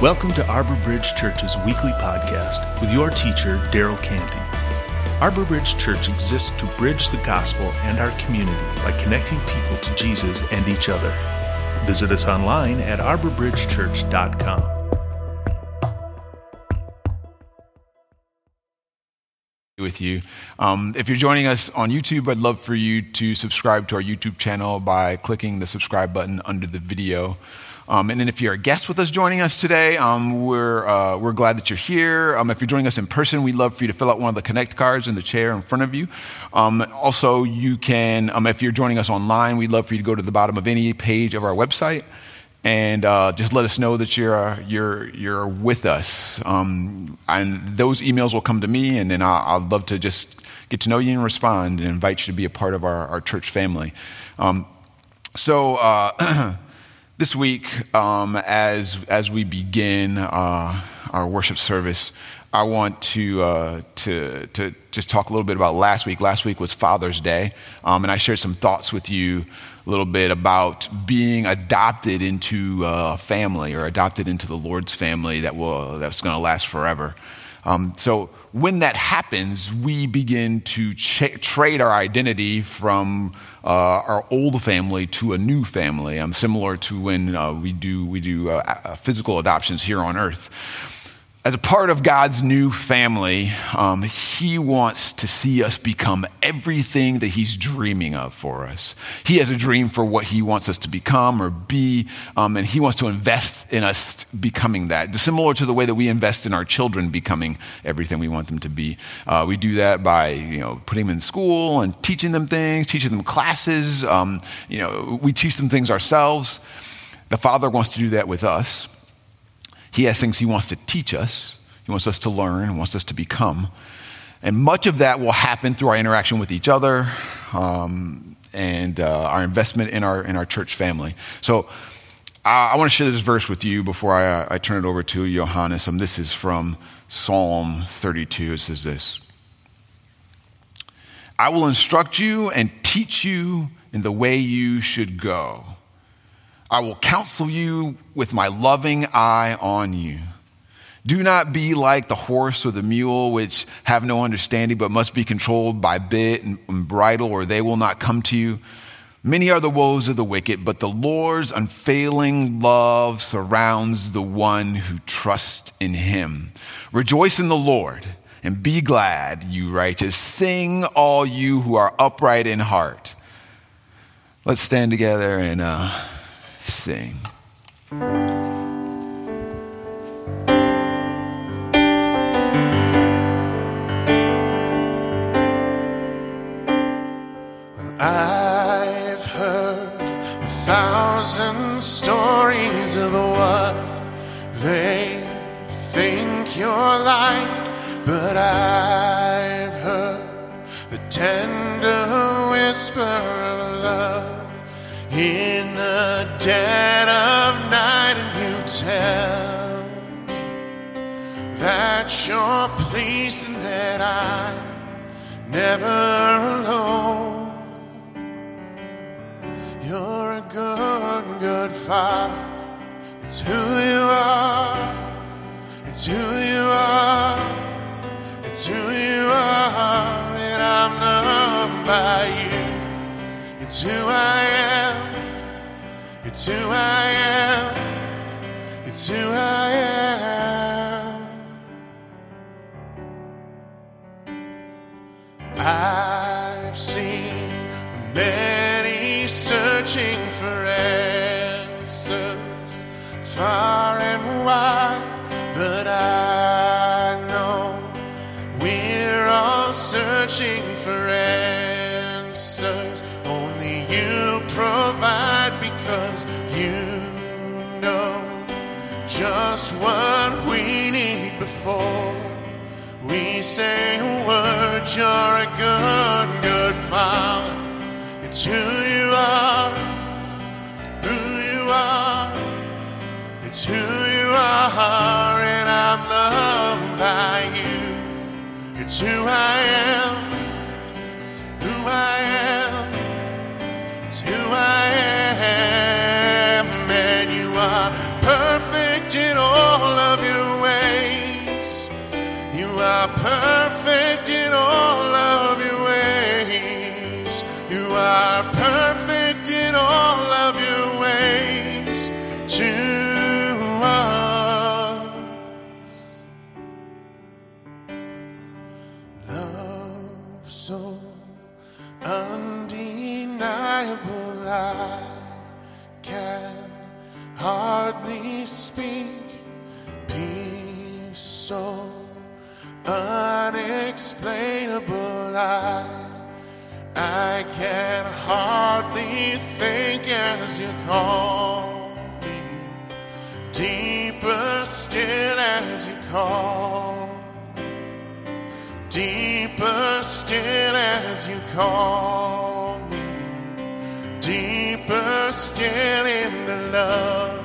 Welcome to Arbor Bridge Church's weekly podcast with your teacher, Daryl Canty. Arbor Bridge Church exists to bridge the gospel and our community by connecting people to Jesus and each other. Visit us online at arborbridgechurch.com. With you. If you're joining us on YouTube, I'd love for you to subscribe to our YouTube channel by clicking the subscribe button under the video. And then if you're a guest with us joining us today, we're glad that you're here. If you're joining us in person, we'd love for you to fill out one of the Connect cards in the chair in front of you. Also, you can, if you're joining us online, we'd love for you to go to the bottom of any page of our website and just let us know that you're with us. And those emails will come to me, and then I'd love to just get to know you and respond and invite you to be a part of our church family. This week, as we begin our worship service, I want to just talk a little bit about last week. Last week was Father's Day, and I shared some thoughts with you a little bit about being adopted into a family or adopted into the Lord's family that's going to last forever. So when that happens, we begin to trade our identity from our old family to a new family. Similar to when we do physical adoptions here on earth. As a part of God's new family, he wants to see us become everything that he's dreaming of for us. He has a dream for what he wants us to become or be, and he wants to invest in us becoming that. Similar to the way that we invest in our children becoming everything we want them to be. We do that by, putting them in school and teaching them things, teaching them classes. We teach them things ourselves. The Father wants to do that with us. He has things he wants to teach us. He wants us to learn and wants us to become. And much of that will happen through our interaction with each other and our investment in our church family. So I want to share this verse with you before I turn it over to Johannes. This is from Psalm 32. It says this: I will instruct you and teach you in the way you should go. I will counsel you with my loving eye on you. Do not be like the horse or the mule, which have no understanding, but must be controlled by bit and bridle, or they will not come to you. Many are the woes of the wicked, but the Lord's unfailing love surrounds the one who trusts in him. Rejoice in the Lord and be glad, you righteous. Sing, all you who are upright in heart. Let's stand together and sing. I've heard 1,000 stories of what they think you're like, but I've heard the tender whisper of love in the dead of night, and you tell me that you're pleased and that I'm never alone. You're a good, good father. It's who you are. It's who you are. It's who you are. And I'm loved by you. It's who I am. It's who I am. It's who I am. I've seen many searching for answers far and wide, but I know we're all searching for answers. Only you provide, because you know just what we need before we say a word. You're a good, good father. It's who you are. Who you are. It's who you are. And I'm loved by you. It's who I am. Who I am. It's who I am, and you are perfect in all of your ways. You are perfect in all of your ways. You are perfect in all of your ways to us. Love so undeniable, I can hardly speak. Peace so unexplainable, I can hardly think as you call me. Deeper still as you call me. Deeper still as you call me. Deeper still in the love,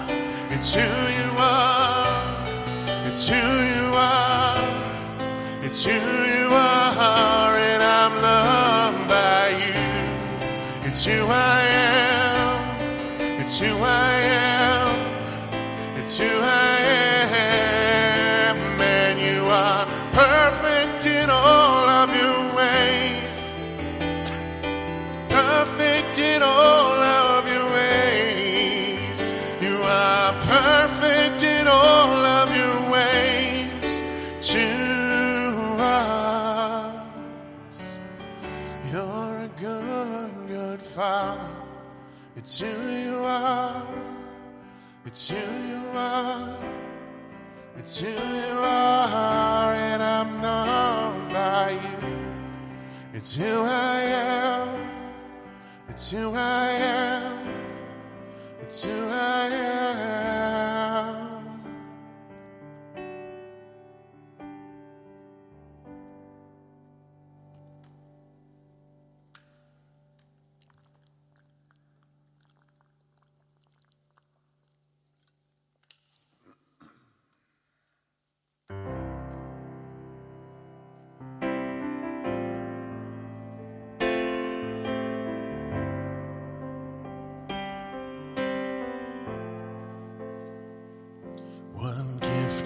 It's who you are. It's who you are. It's who you are, and I'm loved by you. It's who I am. It's who I am. It's who I am. And you are perfect in all of your ways. Perfect in all of your ways. You are perfect in all of your ways. You're a good, good Father. It's who you are. It's who you are. It's who you are, and I'm known by you. It's who I am. It's who I am. It's who I am.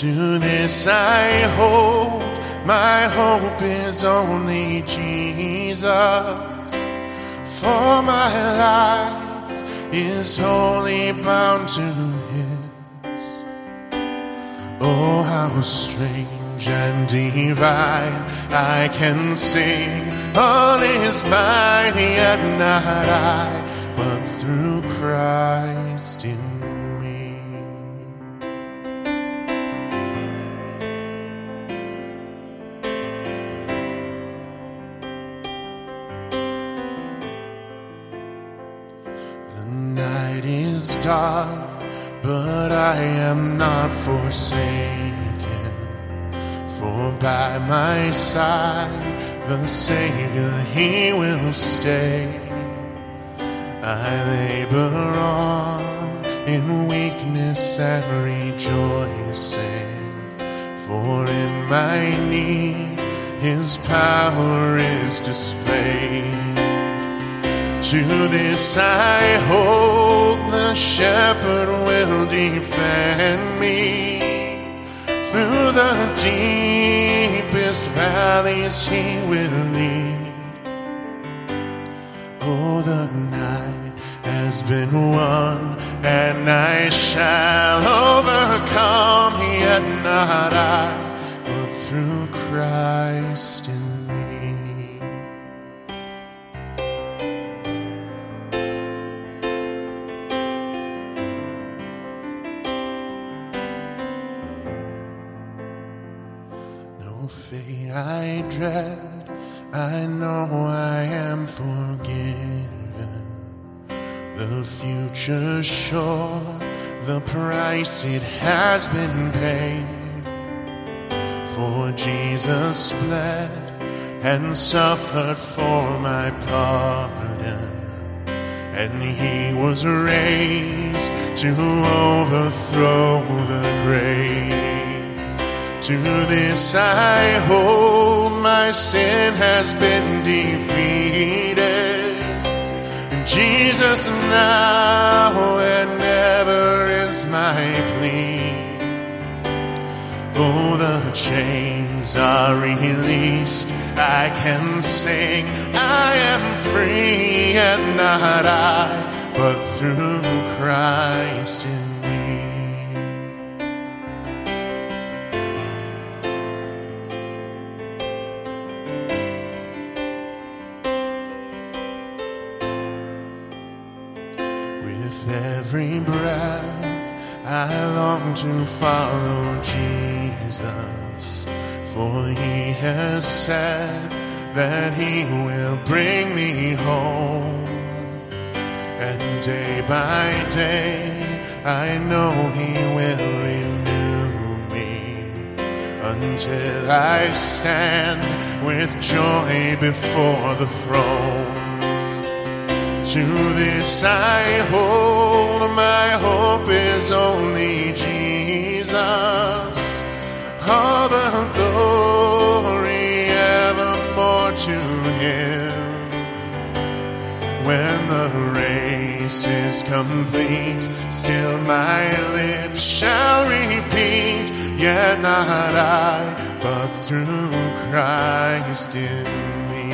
To this I hold, my hope is only Jesus. For my life is wholly bound to His. Oh, how strange and divine, I can sing, all is mine, yet not I, but through Christ in dark, but I am not forsaken, for by my side the Savior, He will stay. I labor on in weakness and rejoicing, for in my need His power is displayed. To this I hold, the shepherd will defend me. Through the deepest valleys He will lead. Oh, the night has been won, and I shall overcome, yet not I, through Christ in me. No fate I dread, I know I am forgiven. The future's sure, the price it has been paid. For Jesus bled and suffered for my pardon, and he was raised to overthrow the grave. To this I hold, my sin has been defeated, and Jesus now and ever is my plea. Oh, the chains are released, I can sing, I am free, and not I, but through Christ in me. With every breath, I long to follow Jesus, for he has said that he will bring me home. And day by day I know he will renew me, until I stand with joy before the throne. To this I hold, my hope is only Jesus. All the glory evermore to him. When the race is complete, still my lips shall repeat, yet not I, but through Christ in me.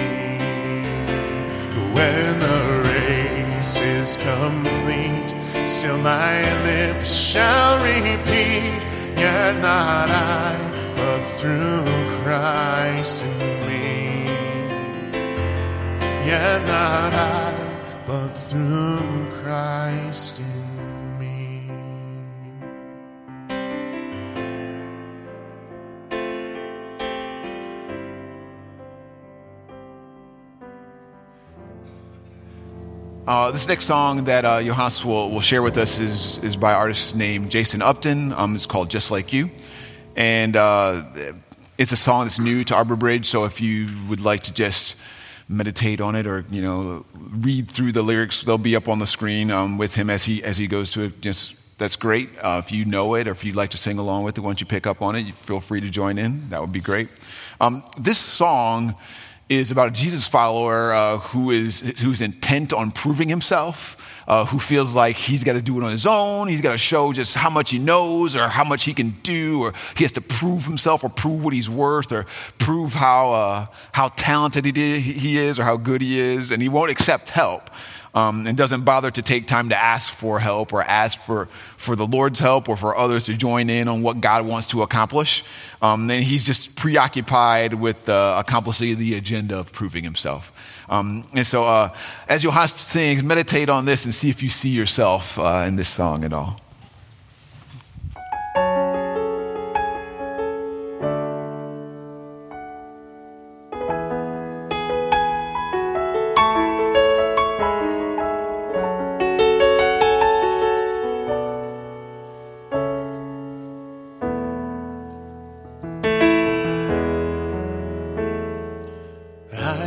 When the race is complete, still my lips shall repeat, yet not I, but through Christ in me. Yet not I, but through Christ in me. This next song that Johannes will share with us is by an artist named Jason Upton. It's called Just Like You. And it's a song that's new to Arbor Bridge, so if you would like to just meditate on it or, read through the lyrics, they'll be up on the screen with him as he goes to it. That's great. If you know it or if you'd like to sing along with it, once you pick up on it, you feel free to join in. That would be great. This song is about a Jesus follower who's intent on proving himself, who feels like he's got to do it on his own. He's got to show just how much he knows or how much he can do, or he has to prove himself or prove what he's worth or prove how talented he is or how good he is, and he won't accept help. And doesn't bother to take time to ask for help or ask for the Lord's help or for others to join in on what God wants to accomplish. And he's just preoccupied with accomplishing the agenda of proving himself. And so as Johannes sings, meditate on this and see if you see yourself in this song at all.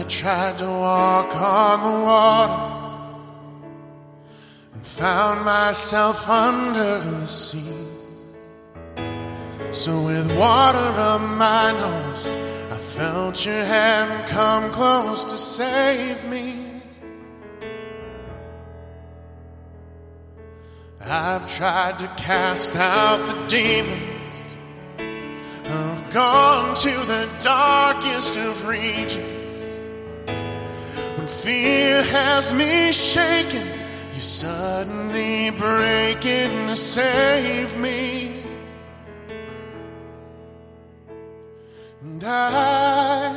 Tried to walk on the water and found myself under the sea. So with water on my nose, I felt your hand come close to save me. I've tried to cast out the demons, I've gone to the darkest of regions. Fear has me shaken, you suddenly break in to save me. And I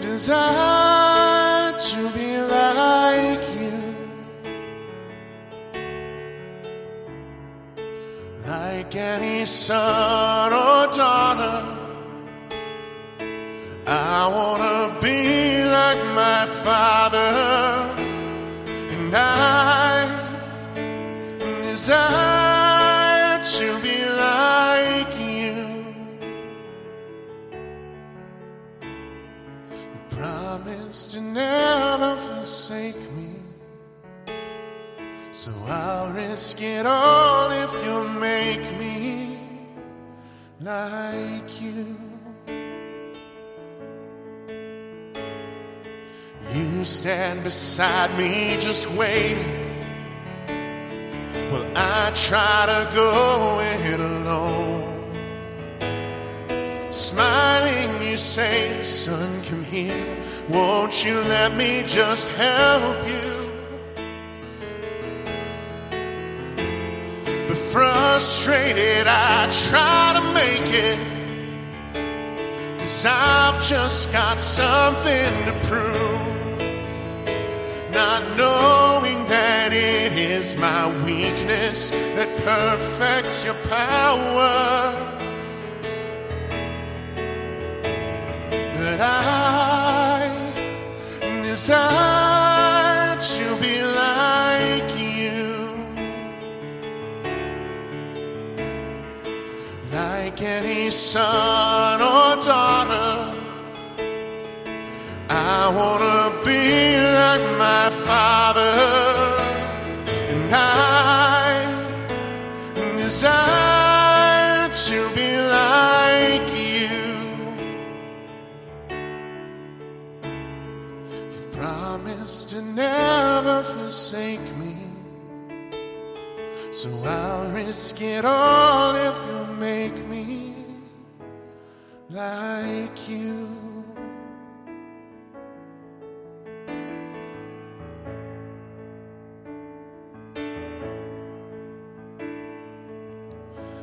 desire to be like you, like any son or daughter. I want to be like my Father, and I desire to be like you. You promised to never forsake me, so I'll risk it all if you make me like you. You stand beside me just waiting while I try to go it alone. Smiling you say, son, come here, won't you let me just help you? But frustrated I try to make it, 'cause I've just got something to prove, not knowing that it is my weakness that perfects your power. But I desire to be like you, like any son or daughter. I want to be like my Father, and I desire to be like you. You've promised to never forsake me, so I'll risk it all if you'll make me like you.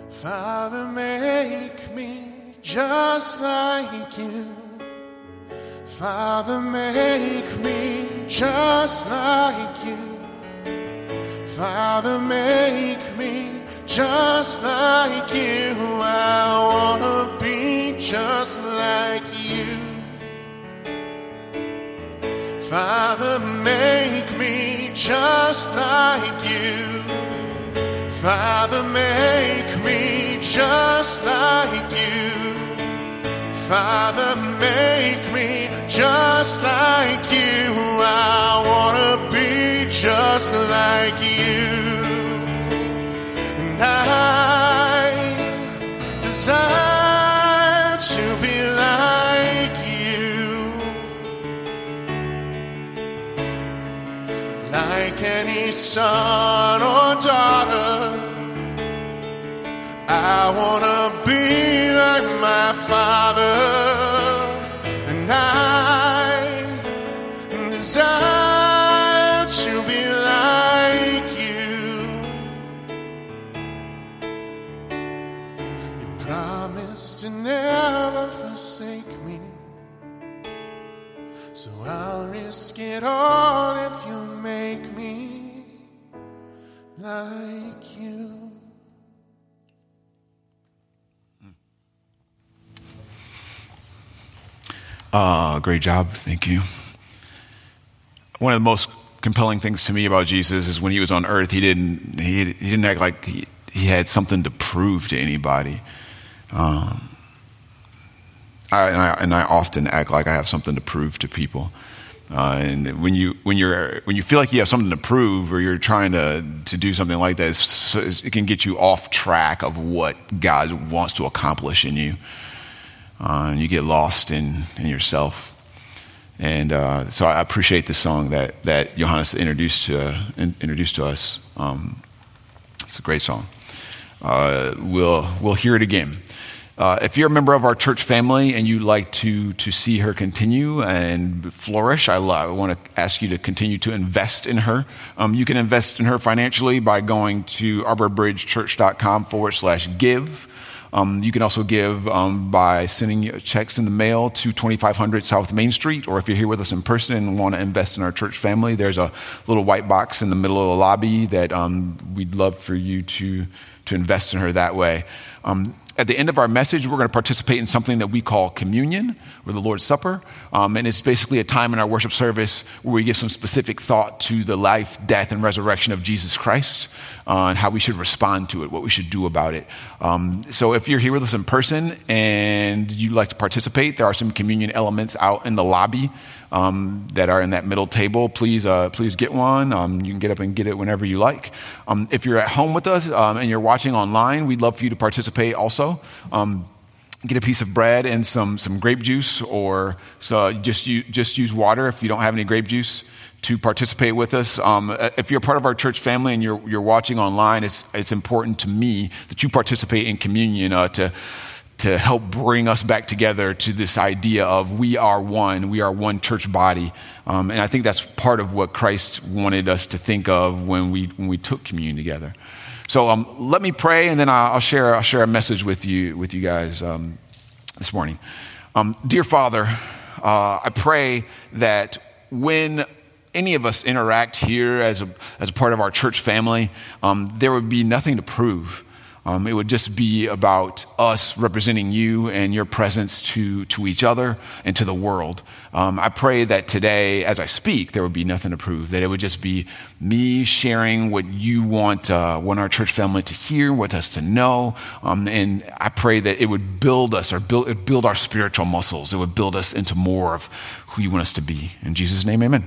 Father, make me just like you. Father, make me just like you. Father, make me just like you. I want to be just like you. Father, make me just like you. Father, make me just like you. Father, make me just like you. I want to be just like you. And I desire to be like you, like any son or daughter. I want to be like my Father, and I desire to be like you. You promised to never forsake me, so I'll risk it all if you make me like you. Great job. Thank you. One of the most compelling things to me about Jesus is when he was on earth, he didn't act like he had something to prove to anybody. I often act like I have something to prove to people. And when you feel like you have something to prove, or you're trying to do something like that, it can get you off track of what God wants to accomplish in you. And you get lost in yourself. And so I appreciate the song that Johannes introduced to us. It's a great song. We'll hear it again. If you're a member of our church family and you'd like to see her continue and flourish, I want to ask you to continue to invest in her. You can invest in her financially by going to arborbridgechurch.com/give. You can also give by sending checks in the mail to 2500 South Main Street, or if you're here with us in person and want to invest in our church family, there's a little white box in the middle of the lobby that we'd love for you to invest in her that way. At the end of our message, we're going to participate in something that we call communion, or the Lord's Supper. And it's basically a time in our worship service where we give some specific thought to the life, death, and resurrection of Jesus Christ, and how we should respond to it, what we should do about it. So if you're here with us in person and you'd like to participate, there are some communion elements out in the lobby that are in that middle table. Please get one. You can get up and get it whenever you like. If you're at home with us and you're watching online, we'd love for you to participate also. Get a piece of bread and some grape juice, or so just use water if you don't have any grape juice to participate with us. If you're part of our church family and you're watching online, it's important to me that you participate in communion to help bring us back together to this idea of we are one church body. And I think that's part of what Christ wanted us to think of when we took communion together. So let me pray, and then I'll share a message with you guys this morning. Dear Father, I pray that when any of us interact here as a part of our church family, there would be nothing to prove. It would just be about us representing you and your presence to each other and to the world. I pray that today, as I speak, there would be nothing to prove, that it would just be me sharing what you want our church family to hear, want us to know. And I pray that it would build us, or build our spiritual muscles. It would build us into more of who you want us to be. In Jesus' name, amen.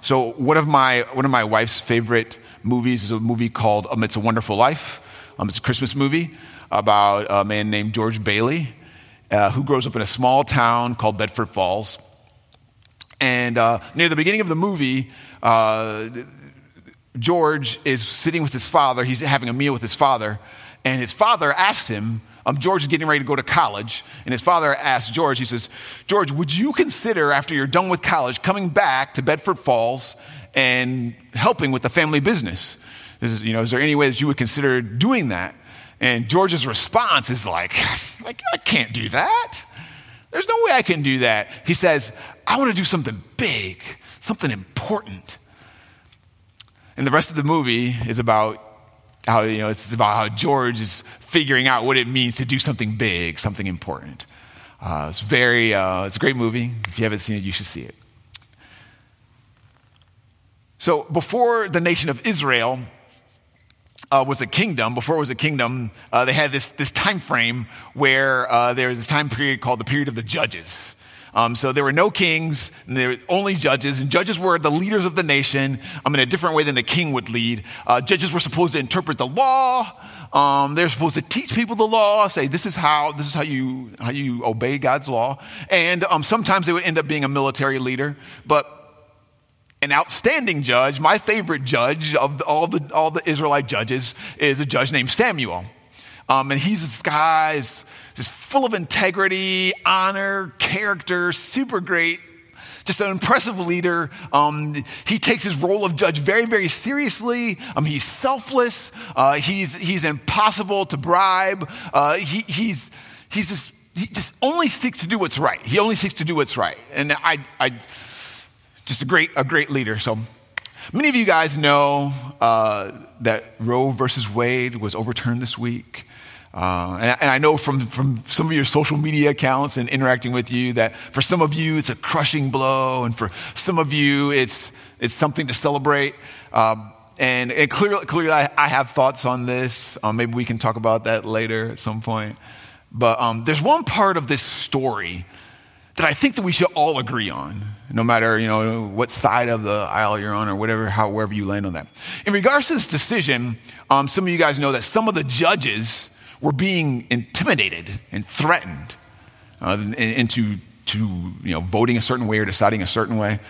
So one of my wife's favorite movies is a movie called It's a Wonderful Life. It's a Christmas movie about a man named George Bailey who grows up in a small town called Bedford Falls. And near the beginning of the movie, George is sitting with his father. He's having a meal with his father. And his father asks him, George is getting ready to go to college, and his father asks George, he says, George, would you consider, after you're done with college, coming back to Bedford Falls and helping with the family business? Is there any way that you would consider doing that? And George's response is like, I can't do that. There's no way I can do that. He says, I want to do something big, something important. And the rest of the movie is about how, it's about how George is figuring out what it means to do something big, something important. It's a great movie. If you haven't seen it, you should see it. So before the nation of Israel was a kingdom, they had this time frame where there was this time period called the period of the judges. So there were no kings, and there were only judges, and judges were the leaders of the nation in a different way than the king would lead. Judges were supposed to interpret the law. They're supposed to teach people the law, say this is how you obey God's law. And sometimes they would end up being a military leader, but an outstanding judge, my favorite judge of all the Israelite judges, is a judge named Samuel. And he's this guy is just full of integrity, honor, character, super great, just an impressive leader. He takes his role of judge very, very seriously. He's selfless. He's impossible to bribe. He just only seeks to do what's right. He only seeks to do what's right. And I just a great leader. So many of you guys know that Roe versus Wade was overturned this week. And I know from some of your social media accounts and interacting with you that for some of you, it's a crushing blow. And for some of you, it's something to celebrate. And clearly I have thoughts on this. Maybe we can talk about that later at some point. But there's one part of this story that I think that we should all agree on, no matter, what side of the aisle you're on or whatever, wherever you land on that. In regards to this decision, some of you guys know that some of the judges were being intimidated and threatened into voting a certain way or deciding a certain way.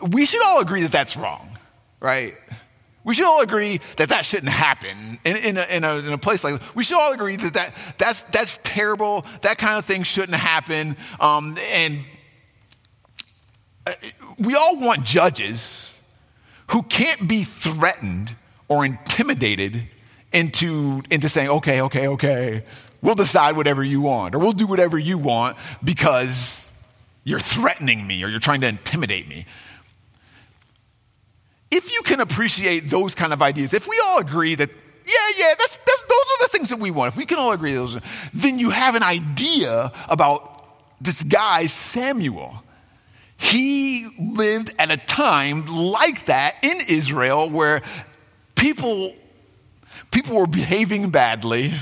We should all agree that that's wrong, right? We should all agree that that shouldn't happen in a place like this. We should all agree that's terrible. That kind of thing shouldn't happen. And we all want judges who can't be threatened or intimidated into saying, okay, we'll decide whatever you want, or we'll do whatever you want because you're threatening me or you're trying to intimidate me. If you can appreciate those kind of ideas, if we all agree that, that's those are the things that we want, if we can all agree those, then you have an idea about this guy, Samuel. He lived at a time like that in Israel where people were behaving badly.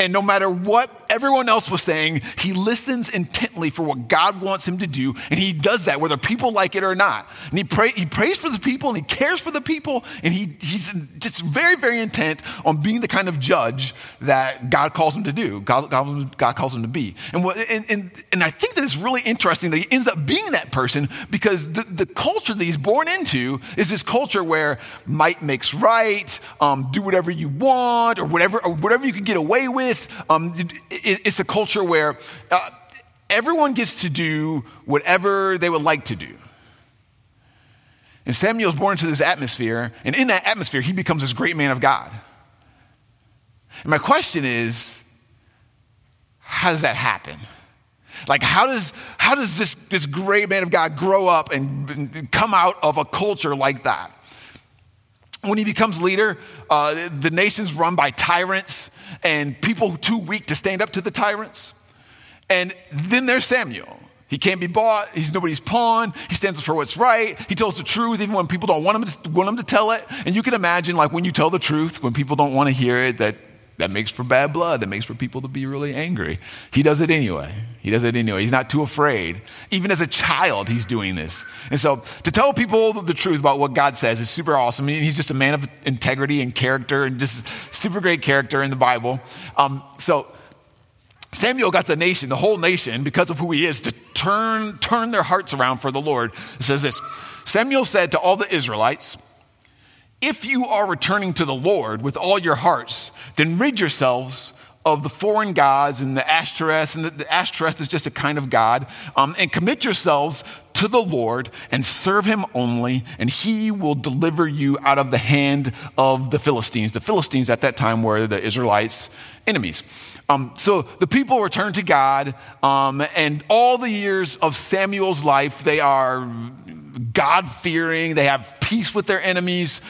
And no matter what everyone else was saying, he listens intently for what God wants him to do. And he does that whether people like it or not. And he prays for the people and he cares for the people. And he's just very, very intent on being the kind of judge that God calls him to do. God calls him to be. And I think that it's really interesting that he ends up being that person because the culture that he's born into is this culture where might makes right, do whatever you want or whatever you can get away with. It's a culture where everyone gets to do whatever they would like to do. And Samuel's born into this atmosphere, and in that atmosphere, he becomes this great man of God. And my question is, how does that happen? Like, how does this great man of God grow up and come out of a culture like that? When he becomes leader, the nation's run by tyrants and people too weak to stand up to the tyrants. And then there's Samuel. He can't be bought. He's nobody's pawn. He stands up for what's right. He tells the truth even when people don't want him to tell it. And you can imagine, like, when you tell the truth, when people don't want to hear it, that makes for bad blood. That makes for people to be really angry. He does it anyway. He's not too afraid. Even as a child, he's doing this. And so to tell people the truth about what God says is super awesome. I mean, he's just a man of integrity and character and just super great character in the Bible. So Samuel got the whole nation, because of who he is, to turn their hearts around for the Lord. It says this, Samuel said to all the Israelites, if you are returning to the Lord with all your hearts, then rid yourselves of the foreign gods and the Ashtoreth. And the Ashtoreth is just a kind of god. And commit yourselves to the Lord and serve him only, and he will deliver you out of the hand of the Philistines. The Philistines at that time were the Israelites' enemies. So the people return to God, and all the years of Samuel's life, they are God-fearing. They have peace with their enemies.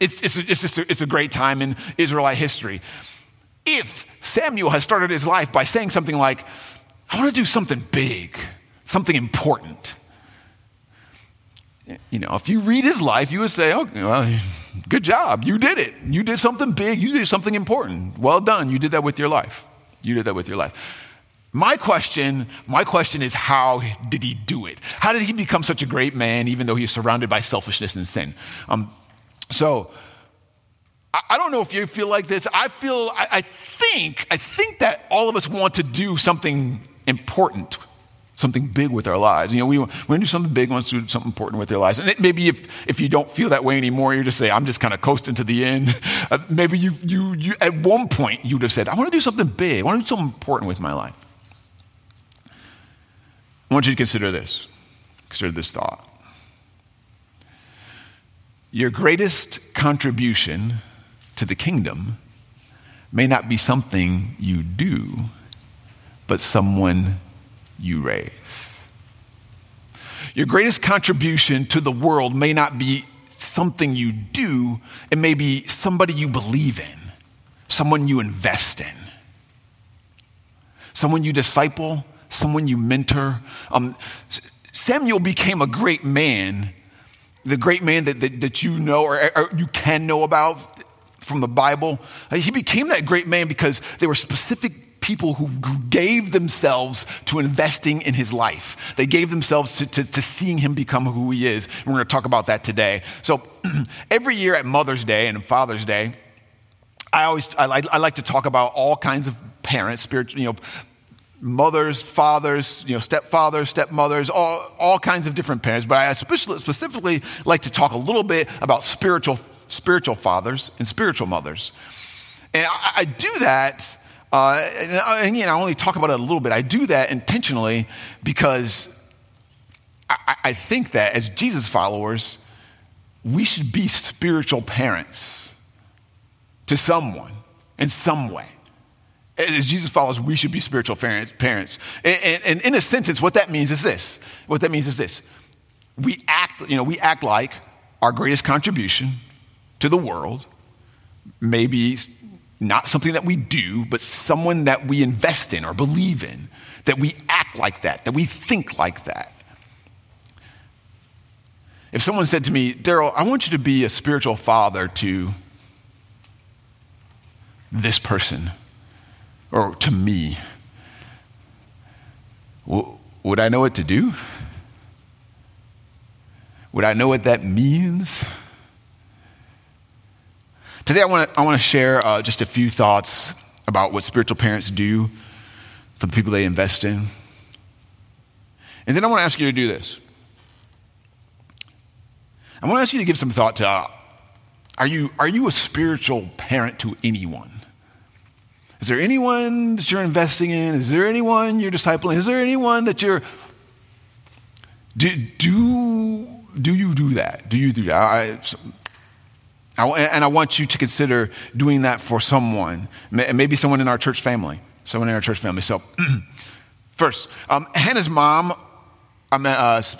It's a great time in Israelite history. If Samuel had started his life by saying something like, I want to do something big, something important. You know, if you read his life, you would say, oh, well, good job. You did it. You did something big. You did something important. Well done. You did that with your life. My question is, how did he do it? How did he become such a great man, even though he was surrounded by selfishness and sin? So I don't know if you feel like this. I think that all of us want to do something important, something big with our lives. You know, we want to do something big, we want to do something important with our lives. And maybe if you don't feel that way anymore, you're just saying, I'm just kind of coasting to the end. Maybe you at one point you would have said, I want to do something big. I want to do something important with my life. I want you to consider this. Consider this thought. Your greatest contribution to the kingdom may not be something you do, but someone you raise. Your greatest contribution to the world may not be something you do. It may be somebody you believe in, someone you invest in, someone you disciple, someone you mentor. Samuel became a great man, the great man that you know or you can know about from the Bible. He became that great man because there were specific people who gave themselves to investing in his life. They gave themselves to seeing him become who he is. And we're going to talk about that today. So every year at Mother's Day and Father's Day, I like to talk about all kinds of parents, spiritual, you know, mothers, fathers, you know, stepfathers, stepmothers, all kinds of different parents. But I specifically like to talk a little bit about spiritual fathers and spiritual mothers. And I do that, and again, I only talk about it a little bit. I do that intentionally because I think that as Jesus followers, we should be spiritual parents to someone in some way. As Jesus follows, we should be spiritual parents. And in a sentence, what that means is this. What that means is this. We act like our greatest contribution to the world, maybe not something that we do, but someone that we invest in or believe in, that we act like that we think like that. If someone said to me, Daryl, I want you to be a spiritual father to this person or to me, would I know what to do? Would I know what that means? Today, I want to share just a few thoughts about what spiritual parents do for the people they invest in. And then I want to ask you to do this. I want to ask you to give some thought to, are you a spiritual parent to anyone? Is there anyone that you're investing in? Is there anyone you're discipling? Is there anyone that you're... Do you do that? Do you do that? I want you to consider doing that for someone, maybe someone in our church family, So first, Hannah's mom,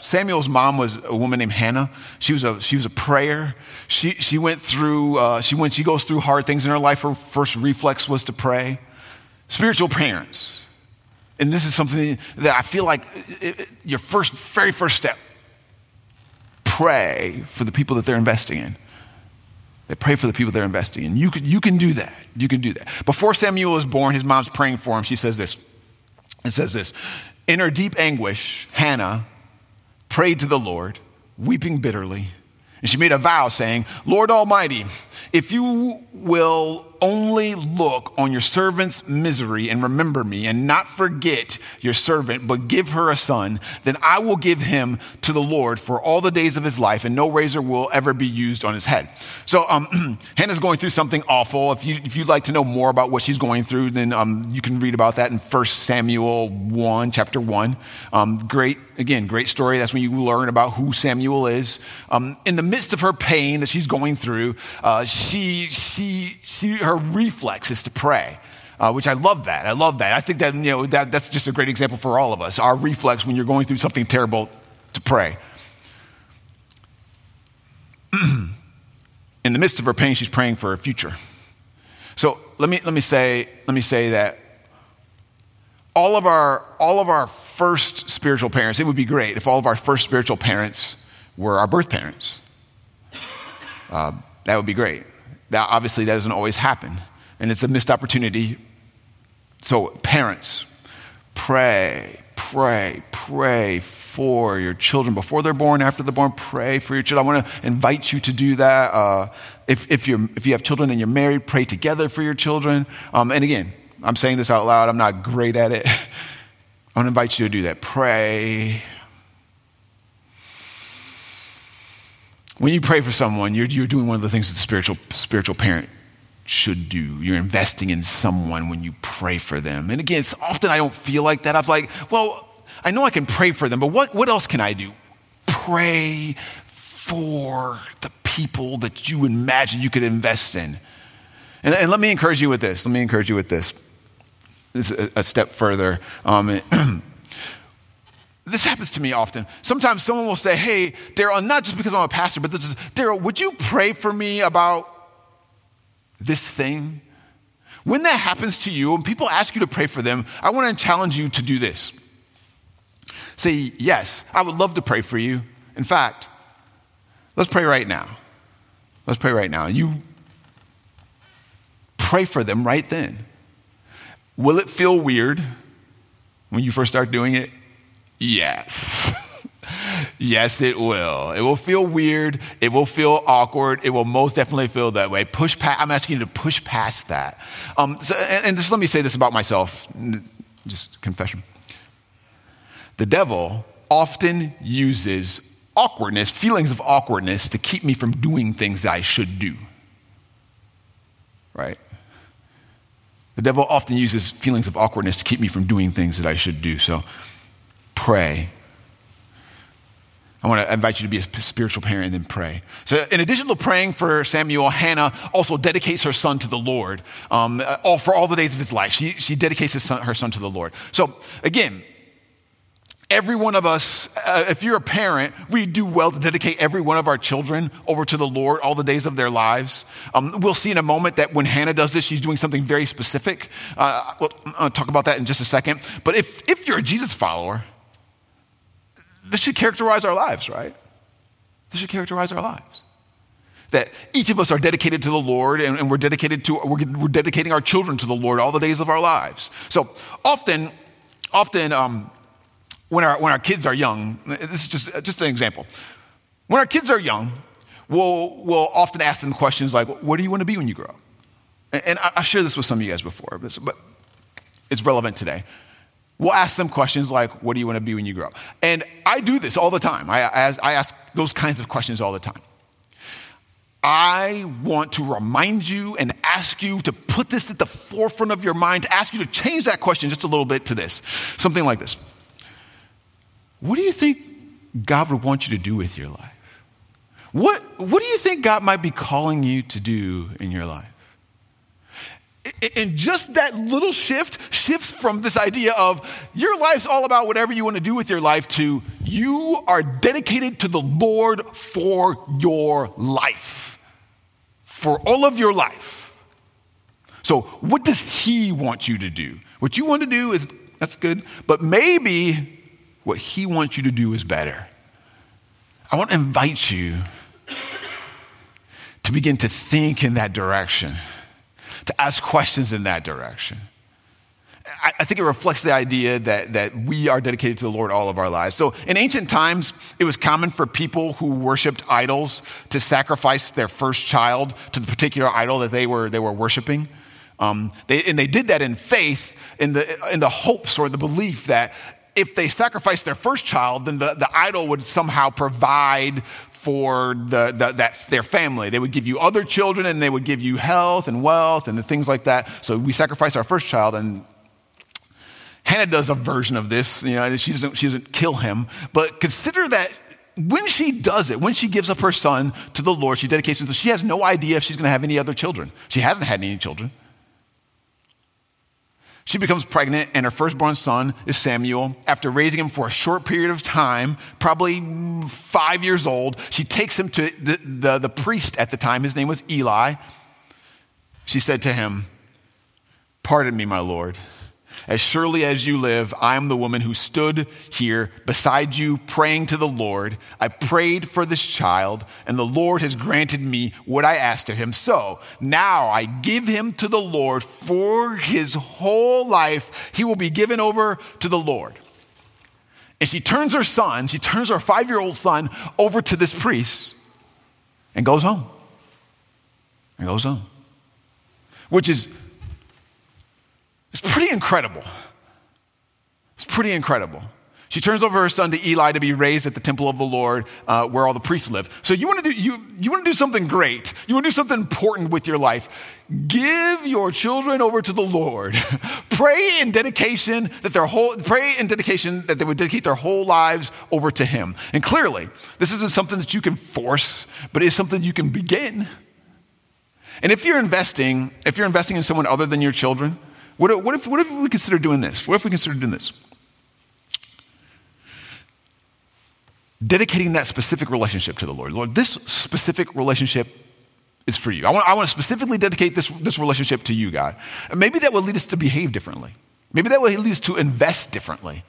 Samuel's mom was a woman named Hannah. She was a prayer. She goes through hard things in her life. Her first reflex was to pray. Spiritual parents. And this is something that I feel like your very first step, pray for the people that they're investing in. They pray for the people they're investing in. You can do that. You can do that. Before Samuel was born, his mom's praying for him. She says this. It says this. In her deep anguish, Hannah prayed to the Lord, weeping bitterly. And she made a vow saying, Lord Almighty, if you will only look on your servant's misery and remember me and not forget your servant, but give her a son, then I will give him to the Lord for all the days of his life, and no razor will ever be used on his head. So Hannah's going through something awful. If you'd like to know more about what she's going through, then you can read about that in 1 Samuel 1, chapter 1. Great story. That's when you learn about who Samuel is. In the midst of her pain that she's going through, her reflex is to pray, which I love that. I think that, that's just a great example for all of us. Our reflex when you're going through something terrible to pray. In the midst of her pain, she's praying for her future. So let me say that all of our first spiritual parents, it would be great if all of our first spiritual parents were our birth parents. That would be great. That obviously, that doesn't always happen, and it's a missed opportunity. So parents, pray for your children before they're born, after they're born. Pray for your children. I want to invite you to do that. If you have children and you're married, pray together for your children. And again, I'm saying this out loud. I'm not great at it. I want to invite you to do that. Pray. When you pray for someone, you're doing one of the things that the spiritual parent should do. You're investing in someone when you pray for them. And again, it's often I don't feel like that. I'm like, well, I know I can pray for them, but what else can I do? Pray for the people that you imagine you could invest in. And let me encourage you with this. This is a step further. This happens to me often. Sometimes someone will say, hey, Daryl, and not just because I'm a pastor, but this is, Daryl, would you pray for me about this thing? When that happens to you, when people ask you to pray for them, I want to challenge you to do this. Say, yes, I would love to pray for you. In fact, let's pray right now. You pray for them right then. Will it feel weird when you first start doing it? Yes. Yes, it will. It will feel weird. It will feel awkward. It will most definitely feel that way. I'm asking you to push past that. Just let me say this about myself. Just confession. The devil often uses awkwardness, feelings of awkwardness, to keep me from doing things that I should do. Right? The devil often uses feelings of awkwardness to keep me from doing things that I should do. So, pray. I want to invite you to be a spiritual parent and then pray. So in addition to praying for Samuel, Hannah also dedicates her son to the Lord for all the days of his life. She dedicates her son to the Lord. So again, every one of us, if you're a parent, we do well to dedicate every one of our children over to the Lord all the days of their lives. We'll see in a moment that when Hannah does this, she's doing something very specific. I'll talk about that in just a second. But if you're a Jesus follower, this should characterize our lives, right? This should characterize our lives. That each of us are dedicated to the Lord, and we're dedicating our children to the Lord all the days of our lives. So often, when our kids are young, this is just an example. When our kids are young, we'll often ask them questions like, "What do you want to be when you grow up?" And I've shared this with some of you guys before, but it's relevant today. We'll ask them questions like, "What do you want to be when you grow up?" And I do this all the time. I ask those kinds of questions all the time. I want to remind you and ask you to put this at the forefront of your mind, to ask you to change that question just a little bit to this, something like this. What do you think God would want you to do with your life? What do you think God might be calling you to do in your life? And just that little shifts from this idea of your life's all about whatever you want to do with your life to you are dedicated to the Lord for your life, for all of your life. So what does he want you to do? What you want to do is, that's good, but maybe what he wants you to do is better. I want to invite you to begin to think in that direction, to ask questions in that direction. I think it reflects the idea that we are dedicated to the Lord all of our lives. So in ancient times, it was common for people who worshiped idols to sacrifice their first child to the particular idol that they were worshiping. They did that in faith, in the hopes or the belief that if they sacrificed their first child, then the idol would somehow provide for their family. They would give you other children, and they would give you health and wealth and the things like that. So we sacrifice our first child, and Hannah does a version of this. You know, she doesn't kill him, but consider that when she does it, when she gives up her son to the Lord, she dedicates him to. She has no idea if she's going to have any other children. She hasn't had any children. She becomes pregnant, and her firstborn son is Samuel. After raising him for a short period of time, probably 5 years old, she takes him to the priest at the time. His name was Eli. She said to him, "Pardon me, my Lord. As surely as you live, I am the woman who stood here beside you praying to the Lord. I prayed for this child, and the Lord has granted me what I asked of him. So now I give him to the Lord for his whole life. He will be given over to the Lord." And she turns her 5-year-old son over to this priest and goes home. Which is... It's pretty incredible. She turns over her son to Eli to be raised at the temple of the Lord, where all the priests live. So you want to do something great. You want to do something important with your life. Give your children over to the Lord. Pray in dedication that they would dedicate their whole lives over to him. And clearly, this isn't something that you can force, but it's something you can begin. And if you're investing in someone other than your children, what if we consider doing this? Dedicating that specific relationship to the Lord. Lord, this specific relationship is for you. I want to specifically dedicate this relationship to you, God. And maybe that will lead us to behave differently. Maybe that will lead us to invest differently.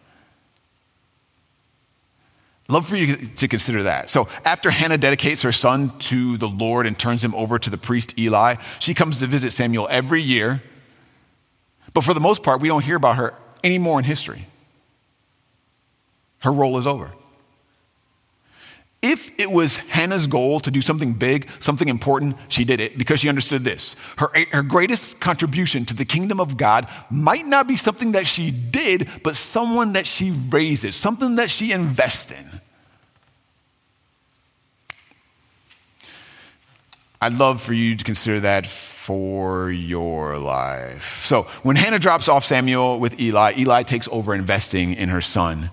I'd love for you to consider that. So after Hannah dedicates her son to the Lord and turns him over to the priest Eli, she comes to visit Samuel every year. But for the most part, we don't hear about her anymore in history. Her role is over. If it was Hannah's goal to do something big, something important, she did it because she understood this. Her greatest contribution to the kingdom of God might not be something that she did, but someone that she raises, something that she invests in. I'd love for you to consider that for your life. So when Hannah drops off Samuel with Eli, Eli takes over investing in her son.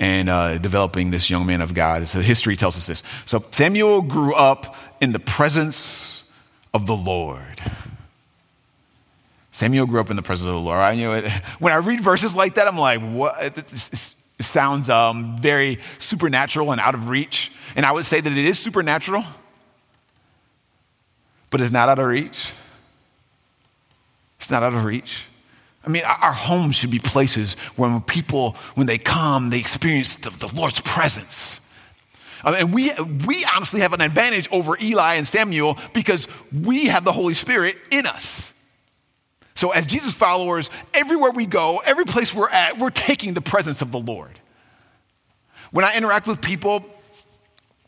and developing this young man of God. So history tells us this. So Samuel grew up in the presence of the Lord. Samuel grew up in the presence of the Lord. I knew it. When I read verses like that, I'm like, what? It sounds very supernatural and out of reach. And I would say that it is supernatural, but it's not out of reach. It's not out of reach. I mean, our homes should be places where people, when they come, they experience the Lord's presence. I mean, we honestly have an advantage over Eli and Samuel because we have the Holy Spirit in us. So as Jesus followers, everywhere we go, every place we're at, we're taking the presence of the Lord. When I interact with people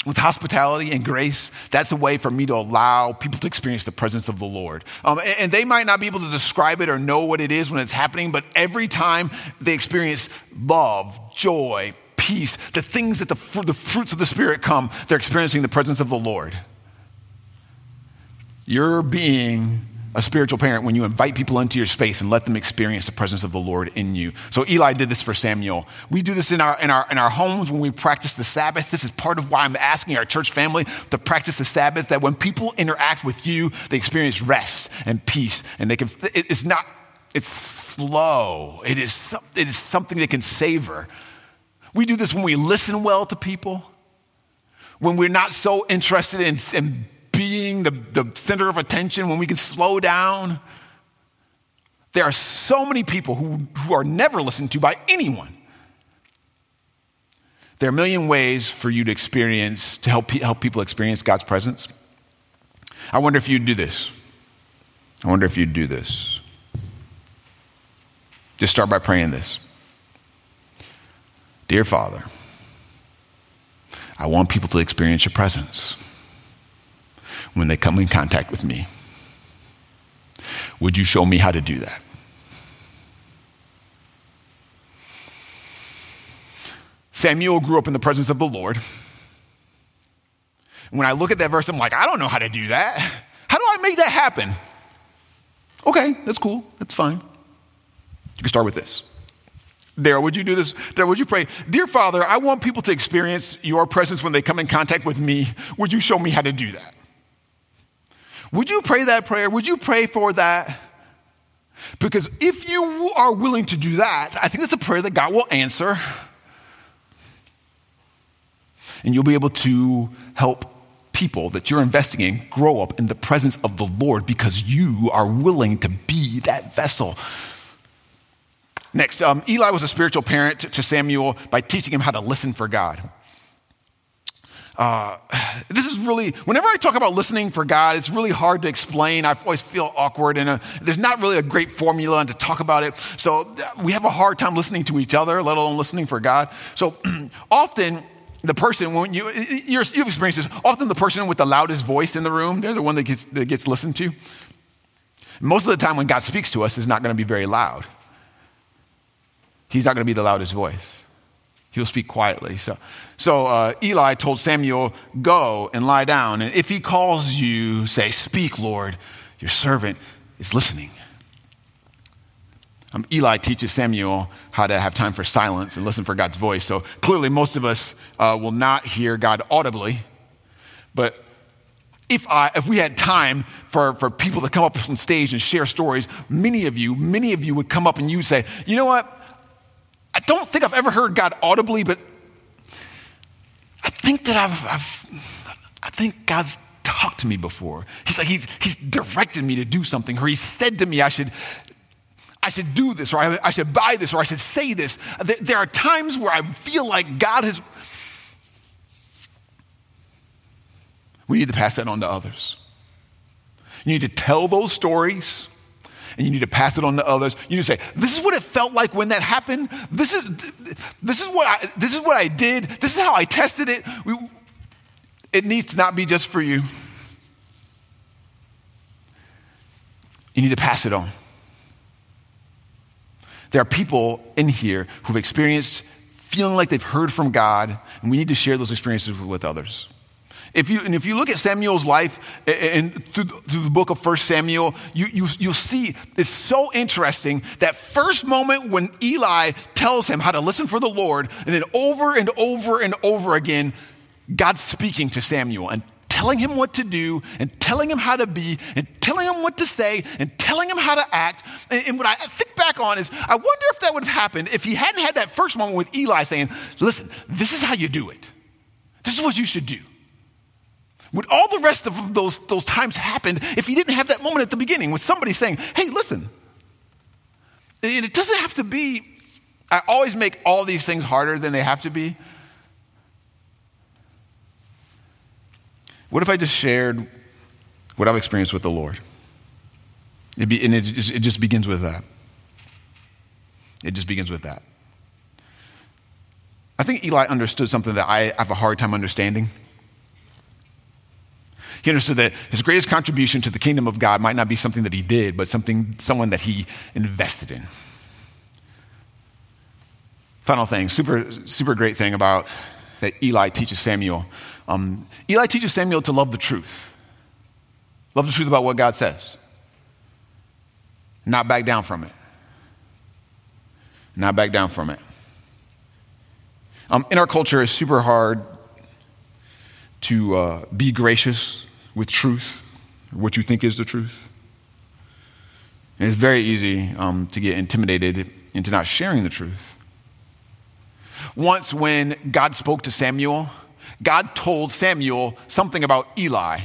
with hospitality and grace, that's a way for me to allow people to experience the presence of the Lord. And they might not be able to describe it or know what it is when it's happening, but every time they experience love, joy, peace, the things that the fruits of the Spirit come, they're experiencing the presence of the Lord. You're being a spiritual parent when you invite people into your space and let them experience the presence of the Lord in you. So Eli did this for Samuel. We do this in our homes when we practice the Sabbath. This is part of why I'm asking our church family to practice the Sabbath, that when people interact with you, they experience rest and peace, and they can. It's slow. It is something they can savor. We do this when we listen well to people, when we're not so interested in being the center of attention, when we can slow down. There are so many people who are never listened to by anyone. There are a million ways for you to help people experience God's presence. I wonder if you'd do this. I wonder if you'd do this. Just start by praying this. Dear Father, I want people to experience your presence when they come in contact with me. Would you show me how to do that? Samuel grew up in the presence of the Lord. When I look at that verse, I'm like, I don't know how to do that. How do I make that happen? Okay, that's cool. That's fine. You can start with this. Daryl, would you do this? Daryl, would you pray? Dear Father, I want people to experience your presence when they come in contact with me. Would you show me how to do that? Would you pray that prayer? Would you pray for that? Because if you are willing to do that, I think that's a prayer that God will answer. And you'll be able to help people that you're investing in grow up in the presence of the Lord because you are willing to be that vessel. Next, Eli was a spiritual parent to Samuel by teaching him how to listen for God. This is really, whenever I talk about listening for God, it's really hard to explain. I always feel awkward and there's not really a great formula to talk about it. So we have a hard time listening to each other, let alone listening for God. So often the person, when you've experienced this, often the person with the loudest voice in the room, they're the one that gets listened to. Most of the time when God speaks to us, it's not going to be very loud. He's not going to be the loudest voice. He'll speak quietly. So Eli told Samuel, go and lie down. And if he calls you, say, speak, Lord, your servant is listening. Eli teaches Samuel how to have time for silence and listen for God's voice. So clearly most of us will not hear God audibly. But if we had time for people to come up on stage and share stories, many of you would come up and you'd say, you know what? I don't think I've ever heard God audibly, but I think that I think God's talked to me before. He's like, he's directed me to do something, or he said to me, I should do this, or I should buy this, or I should say this. There are times where I feel like God has. We need to pass that on to others. You need to tell those stories. And you need to pass it on to others. You need to say, this is what it felt like when that happened. This is what I did. This is how I tested it. It needs to not be just for you. You need to pass it on. There are people in here who've experienced feeling like they've heard from God, and we need to share those experiences with others. If you look at Samuel's life and through the book of 1 Samuel, you'll see it's so interesting, that first moment when Eli tells him how to listen for the Lord, and then over and over and over again, God's speaking to Samuel and telling him what to do and telling him how to be and telling him what to say and telling him how to act. And what I think back on is, I wonder if that would have happened if he hadn't had that first moment with Eli saying, listen, this is how you do it. This is what you should do. Would all the rest of those times happen if he didn't have that moment at the beginning with somebody saying, hey, listen? And it doesn't have to be, I always make all these things harder than they have to be. What if I just shared what I've experienced with the Lord? It just begins with that. It just begins with that. I think Eli understood something that I have a hard time understanding. He understood that his greatest contribution to the kingdom of God might not be something that he did, but someone that he invested in. Final thing, super great thing about that Eli teaches Samuel. Eli teaches Samuel to love the truth. Love the truth about what God says. Not back down from it. Not back down from it. In our culture, it's super hard to be gracious with truth, what you think is the truth. And it's very easy to get intimidated into not sharing the truth. Once when God spoke to Samuel, God told Samuel something about Eli.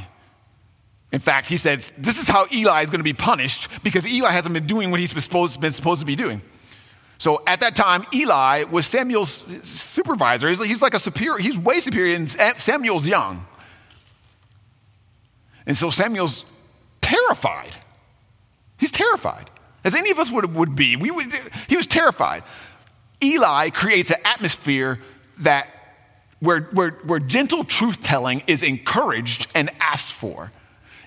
In fact, he said, this is how Eli is going to be punished, because Eli hasn't been doing what he's supposed to be doing. So at that time, Eli was Samuel's supervisor. He's like a superior, he's way superior, and Samuel's young. And so Samuel's terrified. He's terrified, as any of us would be. He was terrified. Eli creates an atmosphere that where gentle truth-telling is encouraged and asked for.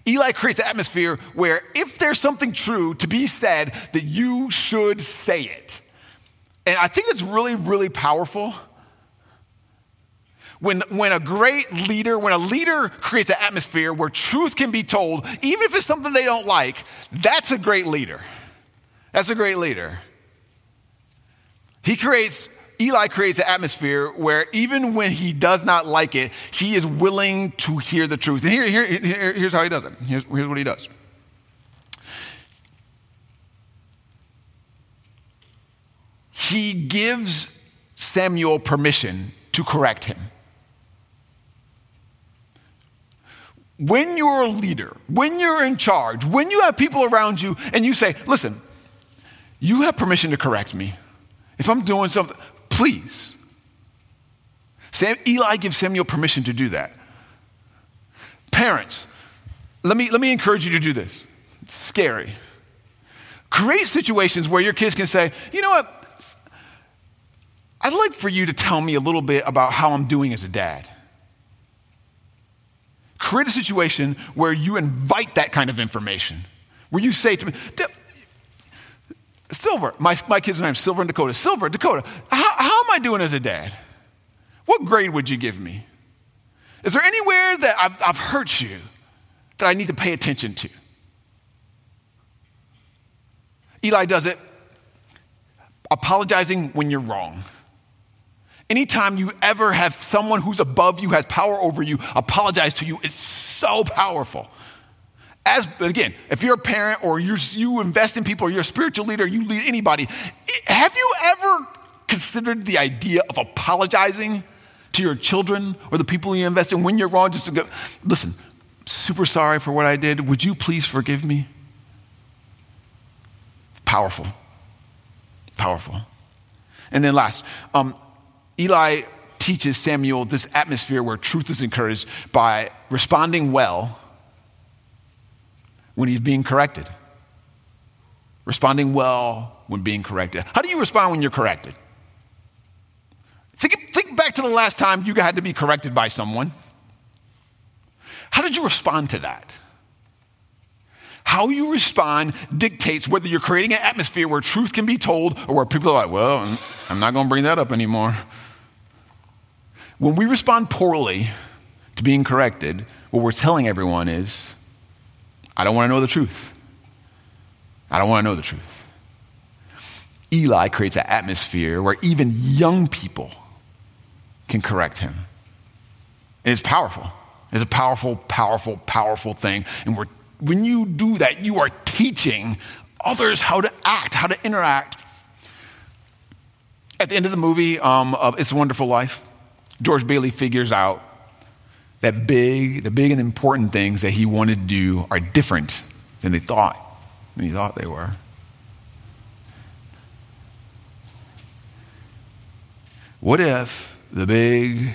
Eli creates an atmosphere where if there's something true to be said, that you should say it. And I think it's really, really powerful. When a great leader, when a leader creates an atmosphere where truth can be told, even if it's something they don't like, that's a great leader. That's a great leader. Eli creates an atmosphere where even when he does not like it, he is willing to hear the truth. And here's how he does it. Here's what he does. He gives Samuel permission to correct him. When you're a leader, when you're in charge, when you have people around you and you say, listen, you have permission to correct me. If I'm doing something, please. Eli gives Samuel permission to do that. Parents, let me encourage you to do this. It's scary. Create situations where your kids can say, you know what? I'd like for you to tell me a little bit about how I'm doing as a dad. Create a situation where you invite that kind of information, where you say to me, Silver, my kids' names, Silver and Dakota. Silver, Dakota, how am I doing as a dad? What grade would you give me? Is there anywhere that I've hurt you that I need to pay attention to? Eli does it, apologizing when you're wrong. Anytime you ever have someone who's above you, has power over you, apologize to you, it's so powerful. Again, if you're a parent or you invest in people or you're a spiritual leader, you lead anybody, have you ever considered the idea of apologizing to your children or the people you invest in when you're wrong? Just to go, listen, super sorry for what I did. Would you please forgive me? Powerful. Powerful. And then last, Eli teaches Samuel this atmosphere where truth is encouraged by responding well when he's being corrected. Responding well when being corrected. How do you respond when you're corrected? Think back to the last time you had to be corrected by someone. How did you respond to that? How you respond dictates whether you're creating an atmosphere where truth can be told or where people are like, well, I'm not going to bring that up anymore. When we respond poorly to being corrected, what we're telling everyone is, I don't want to know the truth. I don't want to know the truth. Eli creates an atmosphere where even young people can correct him. And it's powerful. It's a powerful, powerful, powerful thing. And when you do that, you are teaching others how to act, how to interact. At the end of the movie of It's a Wonderful Life, George Bailey figures out that the big and important things that he wanted to do are different than he thought they were. What if the big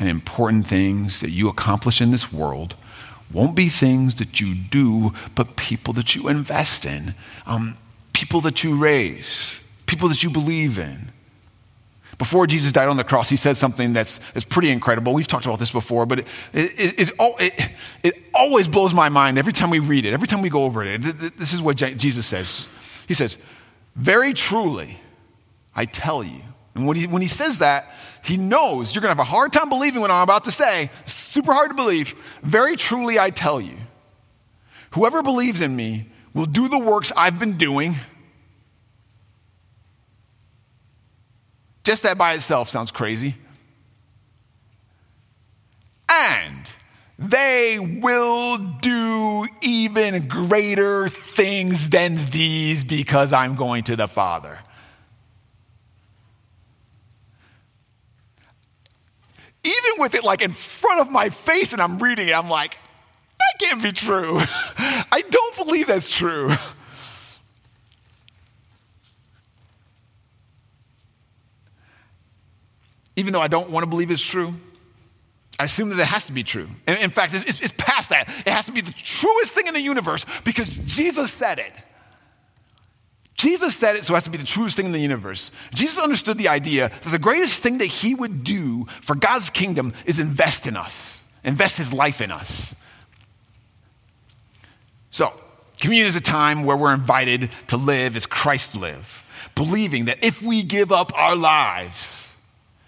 and important things that you accomplish in this world won't be things that you do, but people that you invest in, people that you raise, people that you believe in? Before Jesus died on the cross, he said something that's pretty incredible. We've talked about this before, but it always blows my mind every time we read it, every time we go over it. This is what Jesus says. He says, "Very truly, I tell you." And when he says that, he knows you're going to have a hard time believing what I'm about to say. It's super hard to believe. "Very truly, I tell you, whoever believes in me will do the works I've been doing." Just that by itself sounds crazy. "And they will do even greater things than these because I'm going to the Father." Even with it like in front of my face and I'm reading it, I'm like, that can't be true. I don't believe that's true. Even though I don't want to believe it's true, I assume that it has to be true. And in fact, it's past that. It has to be the truest thing in the universe because Jesus said it. Jesus said it, so it has to be the truest thing in the universe. Jesus understood the idea that the greatest thing that he would do for God's kingdom is invest in us, invest his life in us. So, communion is a time where we're invited to live as Christ lived, believing that if we give up our lives,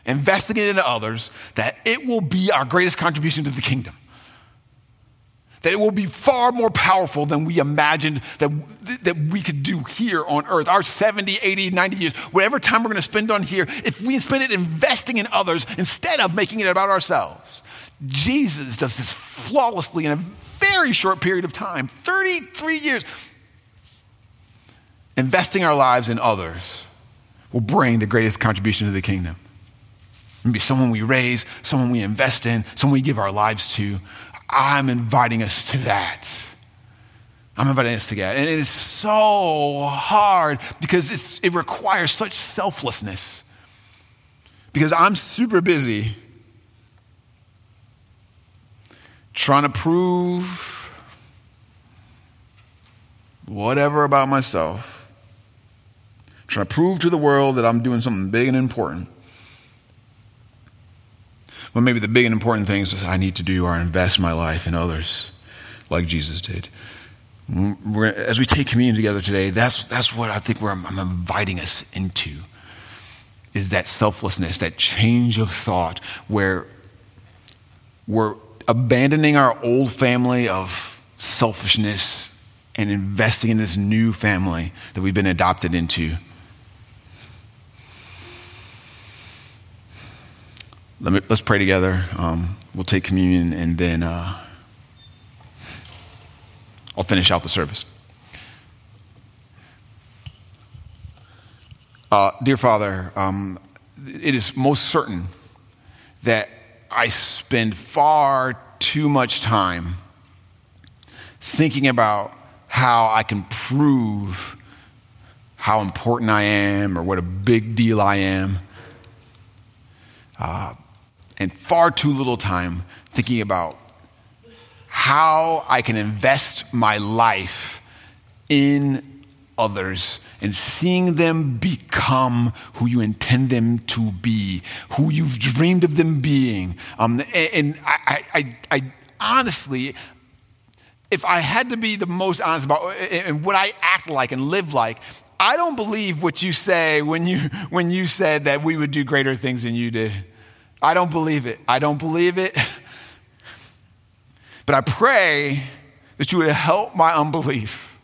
investing it into others, that it will be our greatest contribution to the kingdom. That it will be far more powerful than we imagined that we could do here on earth. Our 70, 80, 90 years, whatever time we're going to spend on here, if we spend it investing in others instead of making it about ourselves. Jesus does this flawlessly in a very short period of time, 33 years. Investing our lives in others will bring the greatest contribution to the kingdom. Maybe someone we raise, someone we invest in, someone we give our lives to. I'm inviting us to that. I'm inviting us to that. And it is so hard because it requires such selflessness. Because I'm super busy trying to prove whatever about myself, trying to prove to the world that I'm doing something big and important. Well, maybe the big and important things I need to do are invest my life in others like Jesus did. As we take communion together today, that's what I think I'm inviting us into, is that selflessness, that change of thought where we're abandoning our old family of selfishness and investing in this new family that we've been adopted into. Let's pray together. We'll take communion and then I'll finish out the service. Dear Father, it is most certain that I spend far too much time thinking about how I can prove how important I am or what a big deal I am. And far too little time thinking about how I can invest my life in others and seeing them become who you intend them to be, who you've dreamed of them being. I honestly, if I had to be the most honest about and what I act like and live like, I don't believe what you say when you said that we would do greater things than you did. I don't believe it. But I pray that you would help my unbelief.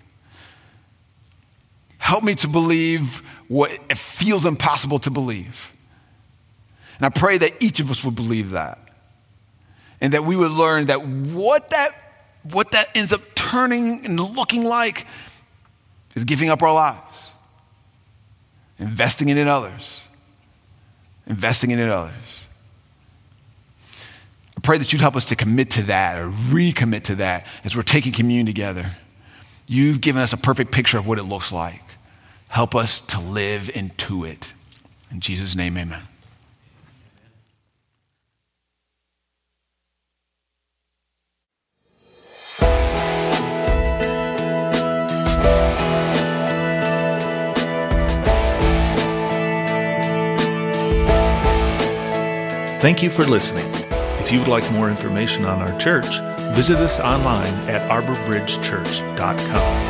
Help me to believe what it feels impossible to believe. And I pray that each of us would believe that. And that we would learn that what that ends up turning and looking like is giving up our lives. Investing it in others. Investing it in others. I pray that you'd help us to commit to that or recommit to that as we're taking communion together. You've given us a perfect picture of what it looks like. Help us to live into it. In Jesus' name, amen. Thank you for listening. If you would like more information on our church, visit us online at arborbridgechurch.com.